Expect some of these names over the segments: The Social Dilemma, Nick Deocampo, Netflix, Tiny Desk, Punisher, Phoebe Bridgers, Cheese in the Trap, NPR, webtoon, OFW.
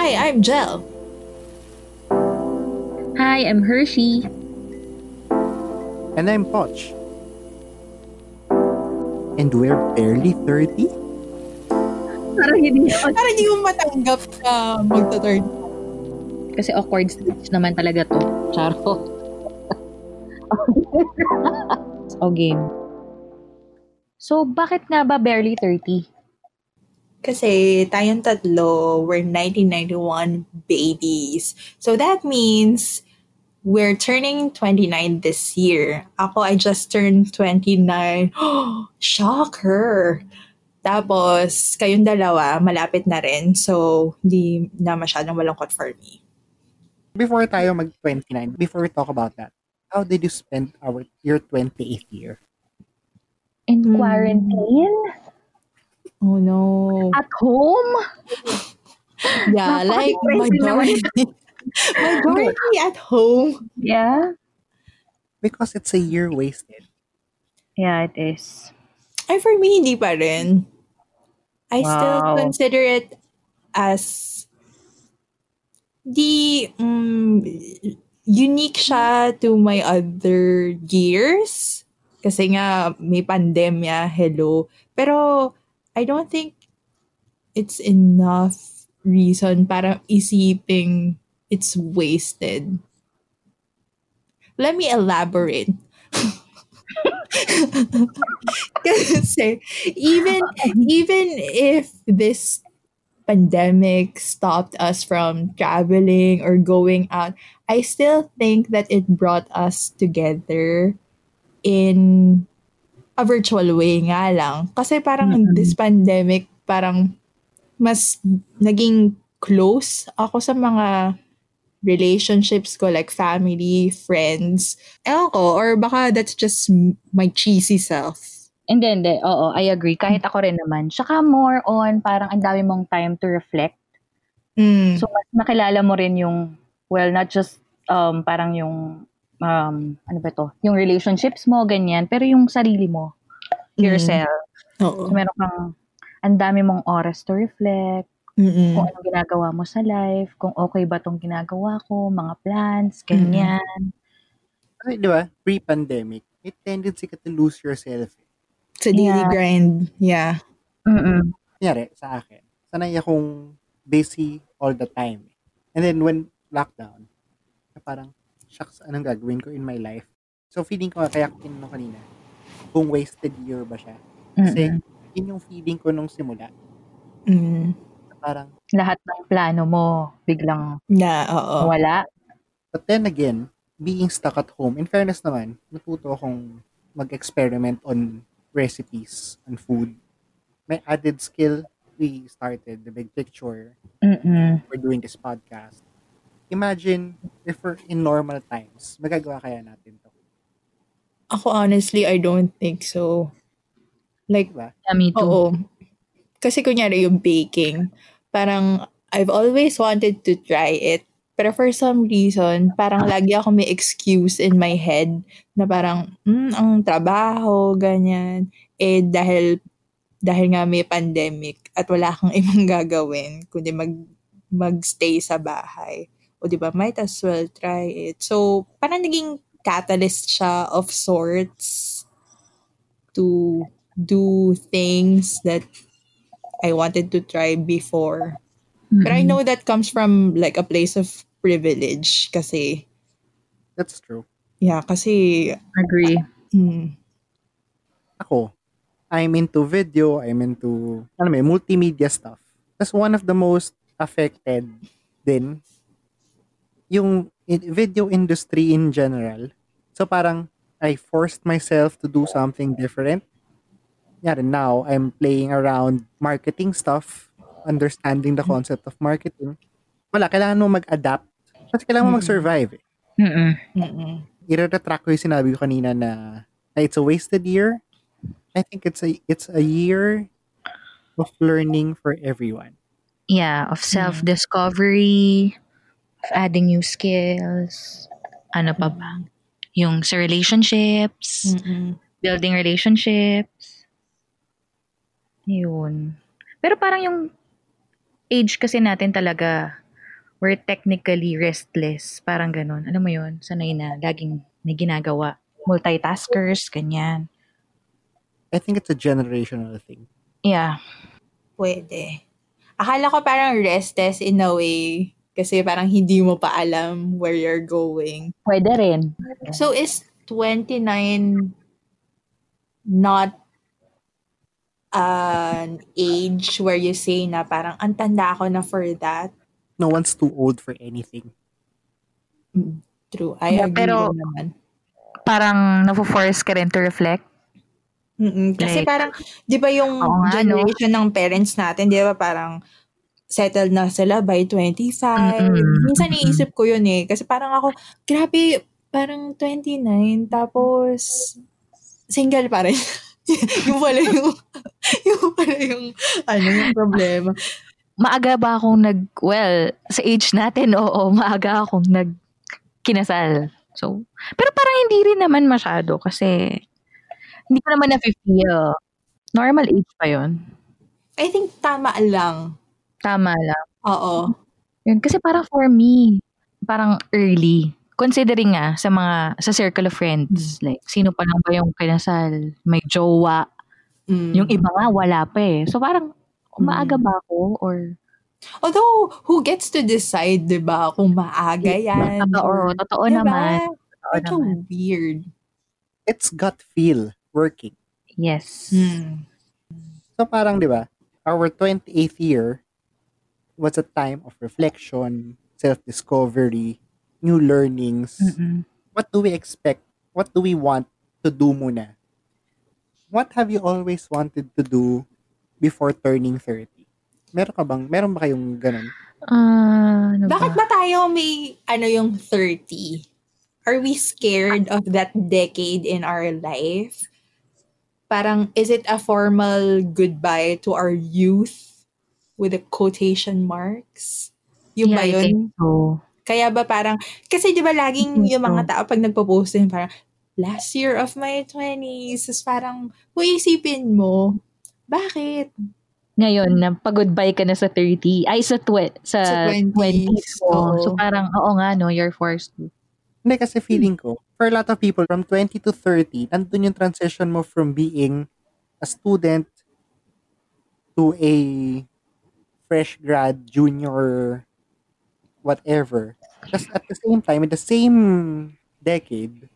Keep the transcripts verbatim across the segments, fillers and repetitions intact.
Hi, I'm Jel. Hi, I'm Hershey. And I'm Poch. And we're barely thirty? Parang hindi mo matanggap na magta-thirty. Kasi awkward stage naman talaga to. Charo. So, game. So, bakit nga ba barely thirty? Kasi tayong tatlo, we're nineteen ninety-one babies. So, that means we're turning twenty-nine this year. Ako, I just turned twenty-nine. Shocker! Tapos, kayong dalawa, malapit na rin. So, hindi na masyadong malungkot for me. Before tayo mag-twenty-nine, before we talk about that, how did you spend our your twenty-eighth year? In quarantine? Oh, no. At home? Yeah, like, majority. Majority at home. Yeah. Because it's a year wasted. Yeah, it is. Ay, for me, hindi pa rin. I wow. still consider it as the um, unique siya to my other years. Kasi nga, may pandemya, hello. Pero, I don't think it's enough reason para isiping it's wasted. Let me elaborate. Kasi even even if this pandemic stopped us from traveling or going out, I still think that it brought us together in a virtual way nga lang. Kasi parang mm-hmm. this pandemic, parang mas naging close ako sa mga relationships ko, like family, friends. Ewan ko, or baka that's just my cheesy self. And then, de, oo, I agree. Kahit ako rin naman. Tsaka more on, parang ang dami mong time to reflect. Mm. So, mas nakilala mo rin yung, well, not just um, parang yung, um, ano ba ito? Yung relationships mo, ganyan. Pero yung sarili mo, yourself. Mm. Oo. So, meron kang, ang dami mong oras to reflect. Mm-mm. Kung anong ginagawa mo sa life, kung okay ba itong ginagawa ko, mga plans, ganyan. Ay, di ba? Pre-pandemic, may tendency ka to lose yourself. Sa daily yeah. grind, yeah. Mm-mm. Kanyari, sa akin, sanay akong busy all the time. And then when lockdown, parang, shucks, anong gagawin ko in my life? So feeling ko, kaya ko tinanong kanina, kung wasted year ba siya? Kasi Mm-mm. yun yung feeling ko nung simula. Mm-mm. Parang lahat ng plano mo biglang na, oo. Wala. But then again, being stuck at home, in fairness naman, natuto akong mag-experiment on recipes and food. May added skill, we started the big picture. Mm-mm. We're doing this podcast. Imagine if we're in normal times, magagawa kaya natin to? Ako honestly, I don't think so. Like, diba? Yeah, me too. Oo. Kasi kunyari yung baking, parang I've always wanted to try it. Pero for some reason, parang lagi ako may excuse in my head na parang, mm, ang trabaho, ganyan. Eh dahil, dahil nga may pandemic at wala kang ibang gagawin, kundi mag, mag-stay sa bahay. O diba, might as well try it. So, parang naging catalyst siya of sorts to do things that I wanted to try before. Mm-hmm. But I know that comes from like a place of privilege kasi. That's true. Yeah, kasi. Agree. Uh, mm. Ako, I'm into video, I'm into, alam mo, multimedia stuff. That's one of the most affected din. Yung video industry in general. So parang, I forced myself to do something different. Now, I'm playing around marketing stuff, understanding the concept of marketing. Wala, kailangan mo mag-adapt. Kasi kailangan mo mag-survive. Eh. I-retract ko yung sinabi ko kanina na, na it's a wasted year. I think it's a, it's a year of learning for everyone. Yeah, of self-discovery, of adding new skills, ano pa ba? Yung sa relationships, Mm-mm. building relationships. Yun. Pero parang yung age kasi natin talaga, we're technically restless. Parang ganun. Alam mo yun? Sanay na. Laging may ginagawa. Multitaskers, ganyan. I think it's a generational thing. Yeah. Pwede. Akala ko parang restless in a way. Kasi parang hindi mo pa alam where you're going. Pwede rin. So is twenty-nine not an age where you say na parang ang tanda ako na for that? No one's too old for anything. True. I yeah, agree pero, naman. Parang na-force ka rin to reflect. Mm-mm. Kasi like, parang, di ba yung oh, generation ano? Ng parents natin, di ba parang settled na sila by twenty-five. Mm-mm. Minsan iisip ko yun eh. Kasi parang ako, grabe, parang twenty-nine, tapos single pa rin. yung pala yung, yung pala yung, ano yung problema. Maaga ba akong nag, well, sa age natin, oo, maaga akong nagkinasal. So, pero parang hindi rin naman masyado kasi hindi ko naman na-feel. Normal age pa yun. I think tama lang. Tama lang. Oo. Yun, kasi parang for me, parang early. Considering nga sa mga, sa circle of friends, like, sino pa lang ba yung kinasal? May jowa. Mm. Yung iba nga, wala pa eh. So, parang, maaga ba ako? Or... Although, who gets to decide, di ba? Kung maaga yan. Totoo. Totoo diba? Naman. Totoo it's naman. Weird. It's gut feel working. Yes. Hmm. So parang, di ba? Our twenty-eighth year was a time of reflection, self-discovery, new learnings. Mm-mm. What do we expect? What do we want to do muna? What have you always wanted to do before turning thirty? Meron ka bang, meron ba kayong ganun? Uh, ano Bakit ba? ba tayo may, ano yung thirty? Are we scared of that decade in our life? Parang, is it a formal goodbye to our youth with the quotation marks? Yung yeah, ba yun? I think so. Kaya ba parang, kasi di ba laging yung mga tao pag nagpo-post din parang, last year of my twenties, is parang, huisipin mo, bakit? Ngayon, pag-goodbye ka na sa thirty. Ay, sa, tw- sa, sa twenties. Oh. So, parang, oo nga, no, you're forced to. Hindi, kasi feeling ko, for a lot of people, from twenty to thirty, nandun yung transition mo from being a student to a fresh grad, junior, whatever. Just at the same time, in the same decade,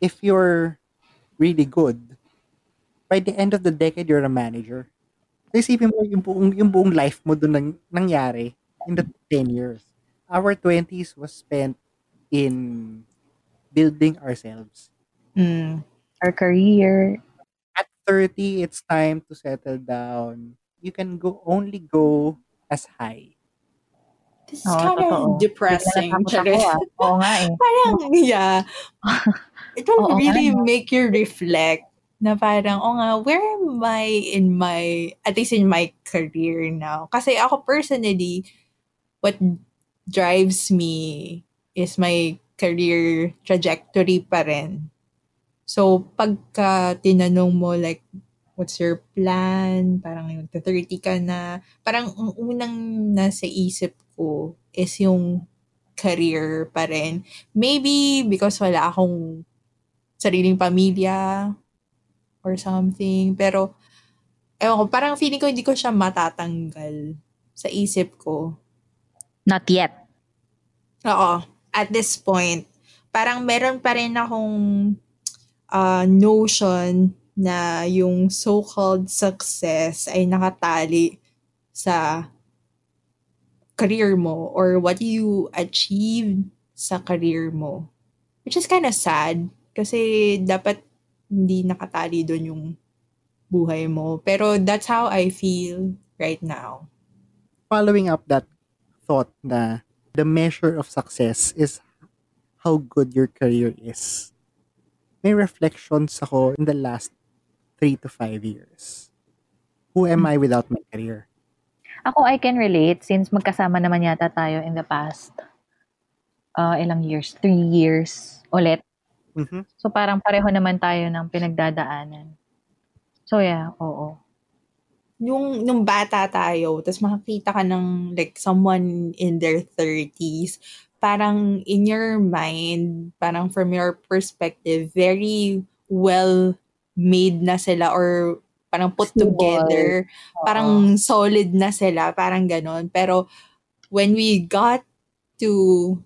if you're really good, by the end of the decade, you're a manager. Isipin mo yung buong, yung buong life mo doon nang, nangyari in the ten years. Our twenties was spent in building ourselves. Mm, our career. At thirty, it's time to settle down. You can go only go as high. This is oh, kind of oh. depressing. Oo nga eh. Parang, yeah. It will oh, really oh, make you reflect. Na parang, oh nga, where am I in my, at least in my career now? Kasi ako personally, what drives me is my career trajectory pa rin. So, pagka tinanong mo, like, what's your plan? Parang, magta-thirty ka na. Parang, ang unang nasa isip ko is yung career pa rin. Maybe because wala akong sariling pamilya, or something. Pero, ewan ko, parang feeling ko hindi ko siya matatanggal sa isip ko. Not yet. Oo. At this point, parang meron pa rin akong uh, notion na yung so-called success ay nakatali sa career mo or what you achieved sa career mo. Which is kind of sad kasi dapat hindi nakatali doon yung buhay mo. Pero that's how I feel right now. Following up that thought na the measure of success is how good your career is. May reflections ako in the last three to five years. Who am I without my career? Ako, I can relate since magkasama naman yata tayo in the past uh, ilang years, three years ulit. Mm-hmm. So, parang pareho naman tayo ng pinagdadaanan. So, yeah, oo. yung nung bata tayo, tapos makakita ka ng like someone in their thirties, parang in your mind, parang from your perspective, very well made na sila or parang put together, uh-huh. parang solid na sila, parang ganon. Pero when we got to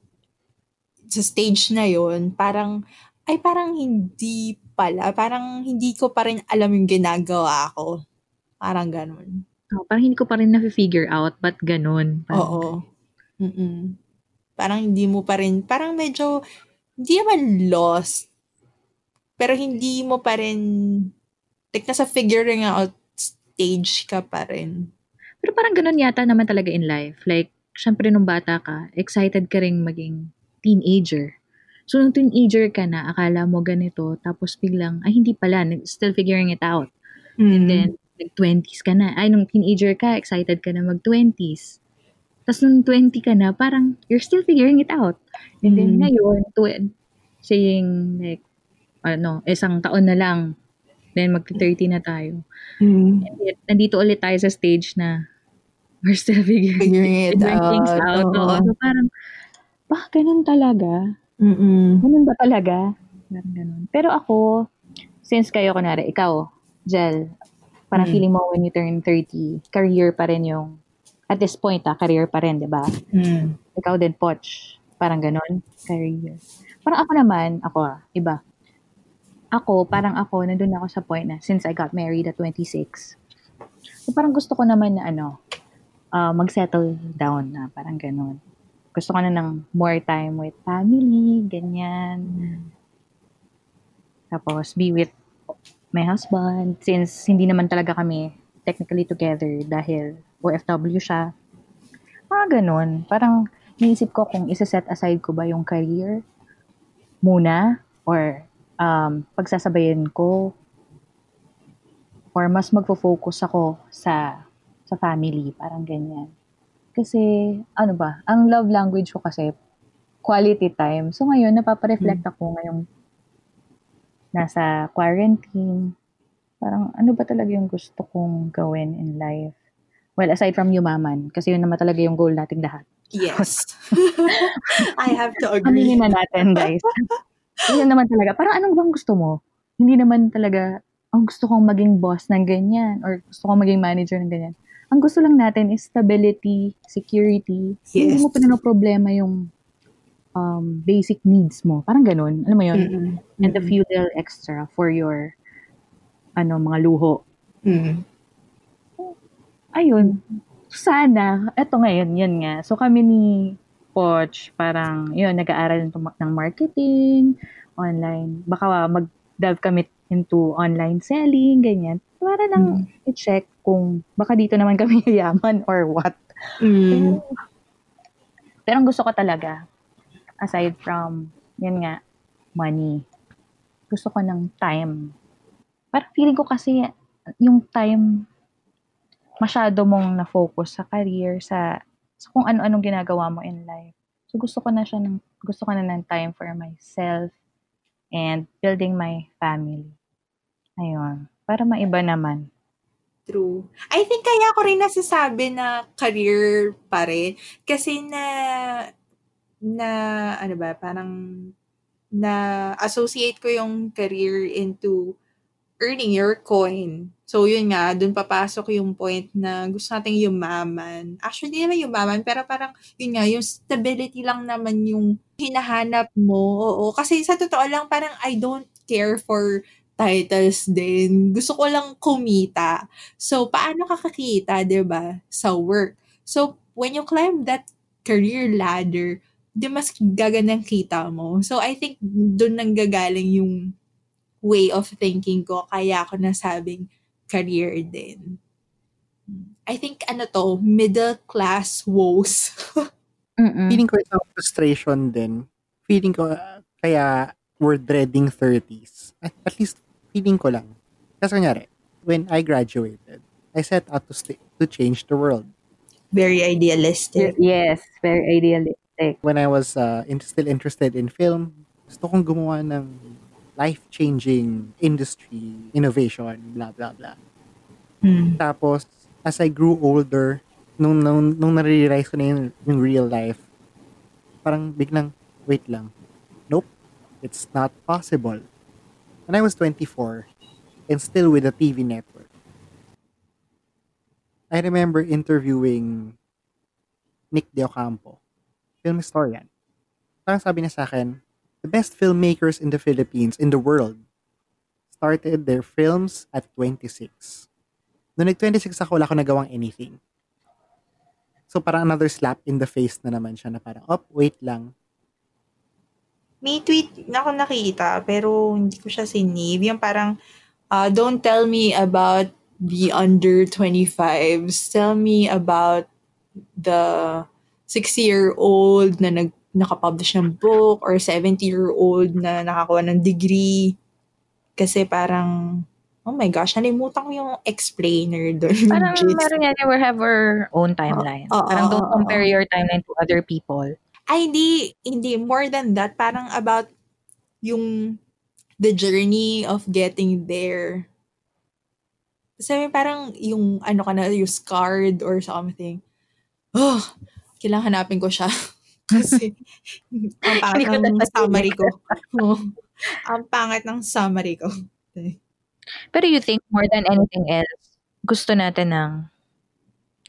sa stage na yon, parang, ay parang hindi pala, parang hindi ko pa rin alam yung ginagawa ko. Parang ganun. Oh, parang hindi ko pa rin na-figure out, but ganun. Parang, oo. Mm-mm. Parang hindi mo pa rin, parang medyo, hindi naman lost, pero hindi mo pa rin, like nasa figuring out stage ka pa rin. Pero parang ganun yata naman talaga in life. Like, syempre nung bata ka, excited ka rin maging teenager. So, nung teenager ka na, akala mo ganito, tapos biglang, ay hindi pala, still figuring it out. Mm-hmm. And then, nag-twenties ka na. Ay, nung teenager ka, excited ka na mag-twenties. Tapos nung twenty ka na, parang, you're still figuring it out. And then, mm. ngayon, tw- saying, like, ano, isang taon na lang. Then, mag-thirty na tayo. Mm. And then, nandito ulit tayo sa stage na, we're still figuring, figuring it, it out. Things out. Oh. Oo. So, parang, bah, ganun talaga. Mm-mm. Ganun ba talaga? Parang ganun. Pero ako, since kayo, kunwari, ikaw, Jel, parang mm. feeling mo when you turn thirty, career pa rin yung, at this point, ah, career pa rin, diba? Mm. Ikaw din, Poch. Parang ganun, career. Parang ako naman, ako ah, iba. Ako, parang ako, nandun ako sa point na, since I got married at twenty-six, so parang gusto ko naman na, ano, uh, mag-settle down na, parang ganun. Gusto ko na ng more time with family, ganyan. Mm. Tapos, be with my husband, since hindi naman talaga kami technically together dahil O F W siya. Ah, ganun. Parang naisip ko kung isa-set aside ko ba yung career muna or um, pagsasabayin ko or mas magfo-focus ako sa sa family. Parang ganyan. Kasi, ano ba, ang love language ko kasi quality time. So ngayon, napapareflect hmm. ako ngayong nasa quarantine, parang ano ba talaga yung gusto kong gawin in life? Well, aside from umaman, kasi yun naman talaga yung goal nating lahat. Yes. I have to agree. Aminin na natin, guys. Yun naman talaga. Parang anong bang gusto mo? Hindi naman talaga, ang gusto kong maging boss ng ganyan or gusto kong maging manager ng ganyan. Ang gusto lang natin is stability, security. Yes. Hindi mo pinanoproblema yung Um, basic needs mo. Parang ganun. Alam mo yun? Mm-hmm. And the few little extra for your ano, mga luho. Mm-hmm. Ayun. Sana. Eto ngayon. Yan nga. So kami ni Poch, parang yun, nag-aaral ng marketing, online. Baka mag-dive kami into online selling, ganyan. Para lang mm-hmm. i-check kung baka dito naman kami yaman or what. Mm-hmm. Pero, pero ang gusto ko talaga, aside from, yun nga, money, gusto ko ng time. Parang feeling ko kasi yung time, masyado mong na-focus sa career, sa, sa kung ano-anong ginagawa mo in life. So gusto ko na siya ng, gusto ko na ng time for myself and building my family. Ayun. Para maiba naman. True. I think kaya ko rin nasasabi na career pa rin. Kasi na na, ano ba, parang na-associate ko yung career into earning your coin. So, yun nga, dun papasok yung point na gusto natin yumaman. Actually, di naman yumaman, pero parang, yun nga, yung stability lang naman yung hinahanap mo. Oo, kasi sa totoo lang, parang I don't care for titles din. Gusto ko lang kumita. So, paano kakakita, diba, sa work? So, when you climb that career ladder, di mas gagandang kita mo. So, I think doon nang gagaling yung way of thinking ko. Kaya ako nasabing career din. I think, ano to, middle class woes. Feeling ko yung frustration din. Feeling ko, uh, kaya we're dreading thirties. At, at least, feeling ko lang. Kasi kanyari, when I graduated, I set out to, st- to change the world. Very idealistic. Yes, very idealistic. When I was uh, in, still interested in film, gusto kong gumawa ng life-changing industry, innovation, blah, blah, blah. Mm. Tapos, as I grew older, nung, nung, nung nare-realize ko na yung, yung real life, parang biglang, wait lang. Nope, it's not possible. When I was twenty-four, and still with the T V network, I remember interviewing Nick Deocampo, film historian. Parang sabi niya sa akin, the best filmmakers in the Philippines, in the world, started their films at twenty-six. Noong nag-twenty-six ako, wala ko nagawang anything. So, parang another slap in the face na naman siya na parang, oh, wait lang. May tweet na ako nakita, pero hindi ko siya sinave. Yung parang, uh, don't tell me about the under twenty-fives. Tell me about the sixty-year-old na nag- nakapublish ng book or seventy-year-old na nakakuha ng degree. Kasi parang, oh my gosh, nalimutan ko yung explainer doon. Parang meron yan, we have our own timeline. Oh, oh, parang don't compare oh, oh. your timeline to other people. Ay, hindi, hindi. More than that, parang about yung the journey of getting there. Kasi parang yung ano ka na, you scarred or something. Oh, kailangan hanapin ko siya. Kasi ang pangat ng summary ko. Oh, ang pangat ng summary ko. Pero you think more than anything else, gusto natin ng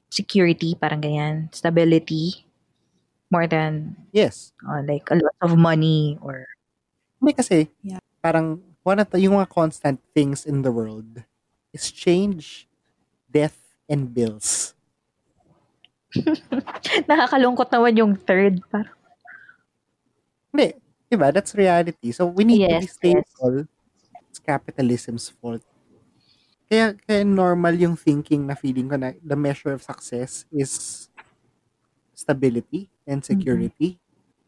security, parang ganyan, stability, more than yes, uh, like a lot of money or. May kasi yeah. parang one of the yung mga constant things in the world is change, death, and bills. Nakakalungkot naman yung third parang. Hindi, diba? That's reality. So we need yes, to be stable. Yes. It's capitalism's fault. Kaya, kaya normal yung thinking na feeling ko na the measure of success is stability and security.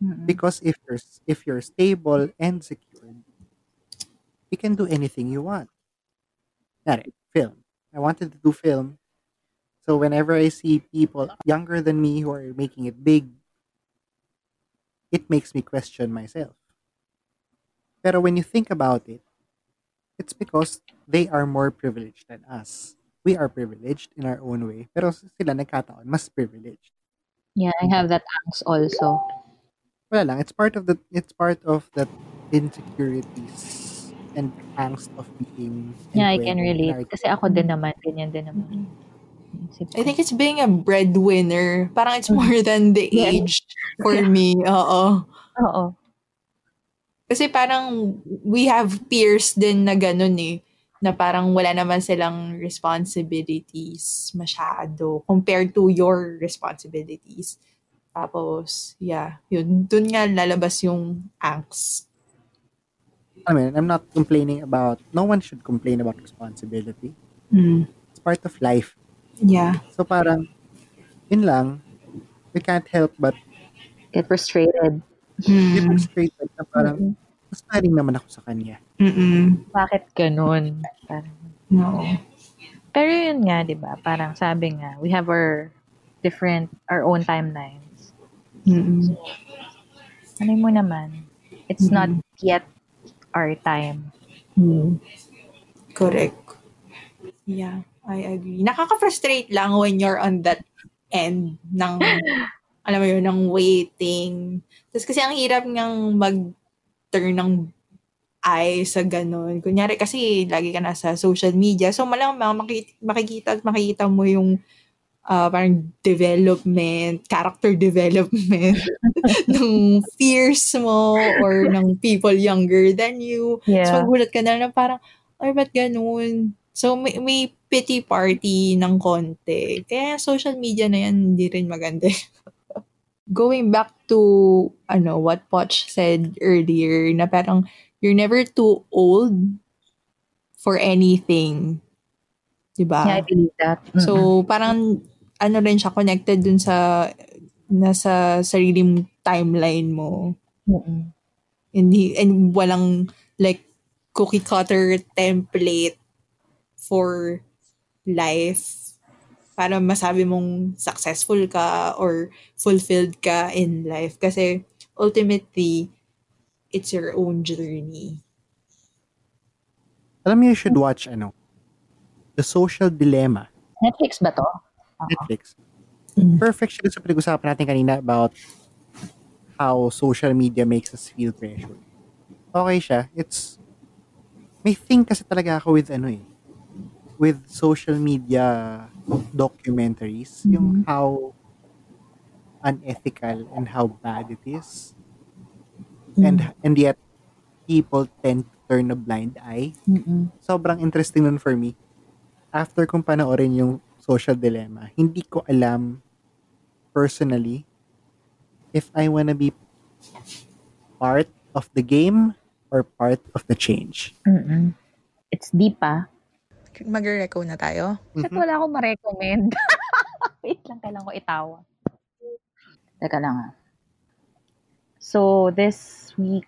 Mm-hmm. Because if you're, if you're stable and secured, you can do anything you want. Alright, film. I wanted to do film. So whenever I see people younger than me who are making it big, it makes me question myself. Pero when you think about it, it's because they are more privileged than us. We are privileged in our own way. Pero sila nagkataon, mas privileged. Yeah, I have that angst also. Wala lang. It's part of the it's part of that insecurities and angst of being. Yeah, I can relate. Kasi ako din naman. Ganyan din naman. I think it's being a breadwinner. Parang it's more than the age for me. Oo. Oo. Kasi parang we have peers din na ganun eh. Na parang wala naman silang responsibilities masyado compared to your responsibilities. Tapos, yeah. Yun, dun nga lalabas yung angst. I mean, I'm not complaining about, no one should complain about responsibility. Mm. It's part of life. Yeah. So parang, yun lang, we can't help but get frustrated. Hindi hmm. frustrated na parang, mas paring naman ako sa kanya. Mm-mm. Bakit ganun? Parang, no. Pero yun nga, di ba? Parang sabi nga, we have our different, our own timelines. Mm-mm. So, ano mo naman? It's Mm-mm. not yet our time. Mm. Correct. Yeah, I agree. Nakaka-frustrate lang when you're on that end ng alam mo yun, ng waiting. Tapos kasi ang hirap ngang mag-turn ng eye sa ganun. Kunyari kasi lagi ka nasa social media. So malang makikita, makikita at makikita mo yung uh, parang development, character development ng fears mo or ng people younger than you. Yeah. So magulat ka na lang parang, ay ba't ganun? So may, may pity party ng konti. Kaya social media na yan hindi rin maganda. Going back to ano what Potch said earlier na parang you're never too old for anything. Diba? Yeah, I believe that. Mm-hmm. So parang ano rin siya connected dun sa nasa sariling timeline mo. Mm-hmm. And, and walang like cookie cutter template for life. Para masabi mong successful ka or fulfilled ka in life. Kasi ultimately, it's your own journey. Alam mo, you should watch, ano, The Social Dilemma. Netflix ba to? Uh-huh. Netflix. Perfect siya sa pinag-usapan natin kanina about how social media makes us feel pressure. Okay siya. It's, may thing kasi talaga ako with ano eh, with social media documentaries, mm-hmm. yung how unethical and how bad it is. Mm-hmm. And and yet, people tend to turn a blind eye. Mm-hmm. Sobrang interesting nun for me. After kong panoorin yung Social Dilemma, hindi ko alam personally if I wanna be part of the game or part of the change. Mm-mm. It's deep, ah. Mag-reco na tayo? Kasi mm-hmm. wala akong ma-recommend. Wait lang, kailangan ko itawa. Teka lang, ah. So, this week,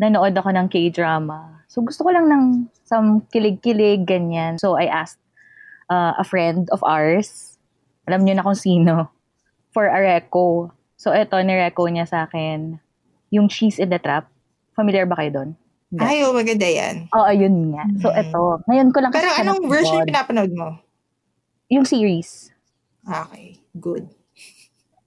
nanood ako ng K-drama. So, gusto ko lang ng some kilig-kilig, ganyan. So, I asked Uh, a friend of ours, alam niyo na kung sino, for a reco. So, eto, nireco niya sa akin yung Cheese in the Trap. Familiar ba kayo doon? Ay, oh, maganda yan. Oo, oh, yun nga. So, eto. Ngayon ko lang. Pero anong version yung pinapanood mo? Yung series. Okay, good.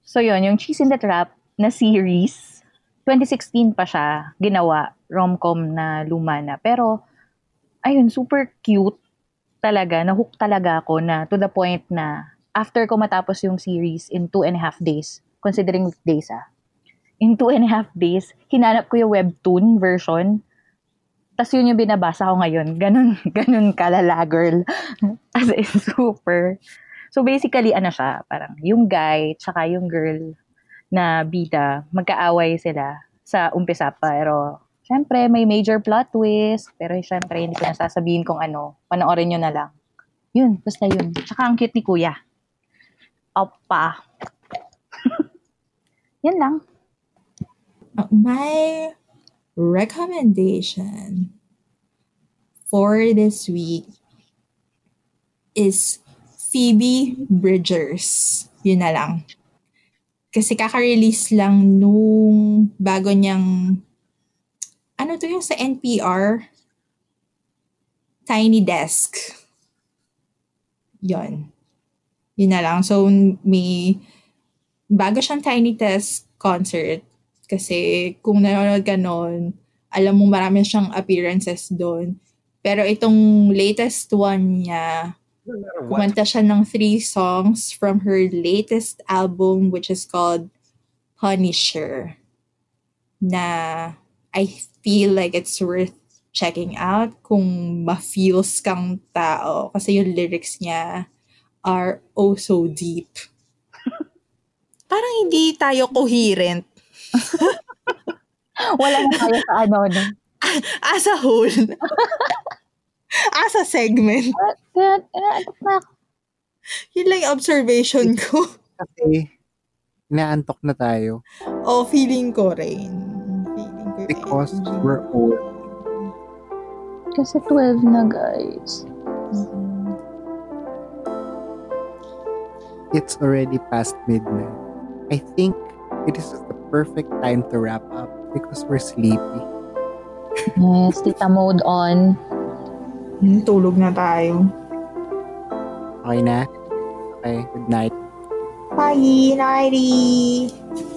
So, yun, yung Cheese in the Trap na series, twenty sixteen pa siya, ginawa, rom-com na luma na. Pero, ayun, super cute. Talaga, nahook talaga ako na to the point na after ko matapos yung series in two and a half days, considering weekdays ah, in two and a half days, hinanap ko yung webtoon version, tas yun yung binabasa ko ngayon. Ganun, ganun kalala, girl. As in, super. So basically, ano siya, parang yung guy, tsaka yung girl na bida, magkaaway sila sa umpisa pa, pero siyempre, may major plot twist. Pero siyempre, hindi ko nasasabihin kung ano. Panoorin nyo na lang. Yun, basta yun. Tsaka ang cute ni Kuya. Opa. Yan lang. My recommendation for this week is Phoebe Bridgers. Yun na lang. Kasi kaka-release lang nung bago niyang ano to yung sa N P R? Tiny Desk. Yun. Yun na lang. So, may bago siyang Tiny Desk concert. Kasi kung nanonood ka nun, alam mo marami siyang appearances doon. Pero itong latest one niya, kumanta siya ng three songs from her latest album, which is called Punisher. Na I feel like it's worth checking out kung ma-feels kang tao. Kasi yung lyrics niya are oh so deep. Parang hindi tayo coherent. Wala na tayo sa ano. No? As a whole. As a segment. Yun lang yung observation ko. Kasi inaantok na tayo. Oh, feeling ko rin. Because we're old. Kasi twelve na, guys. It's already past midnight. I think it is the perfect time to wrap up because we're sleepy. Yes, tita mode on. Hmm, tulog na tayo. Okay na? Okay, good night. Bye, nighty.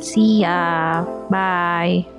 See ya. Bye.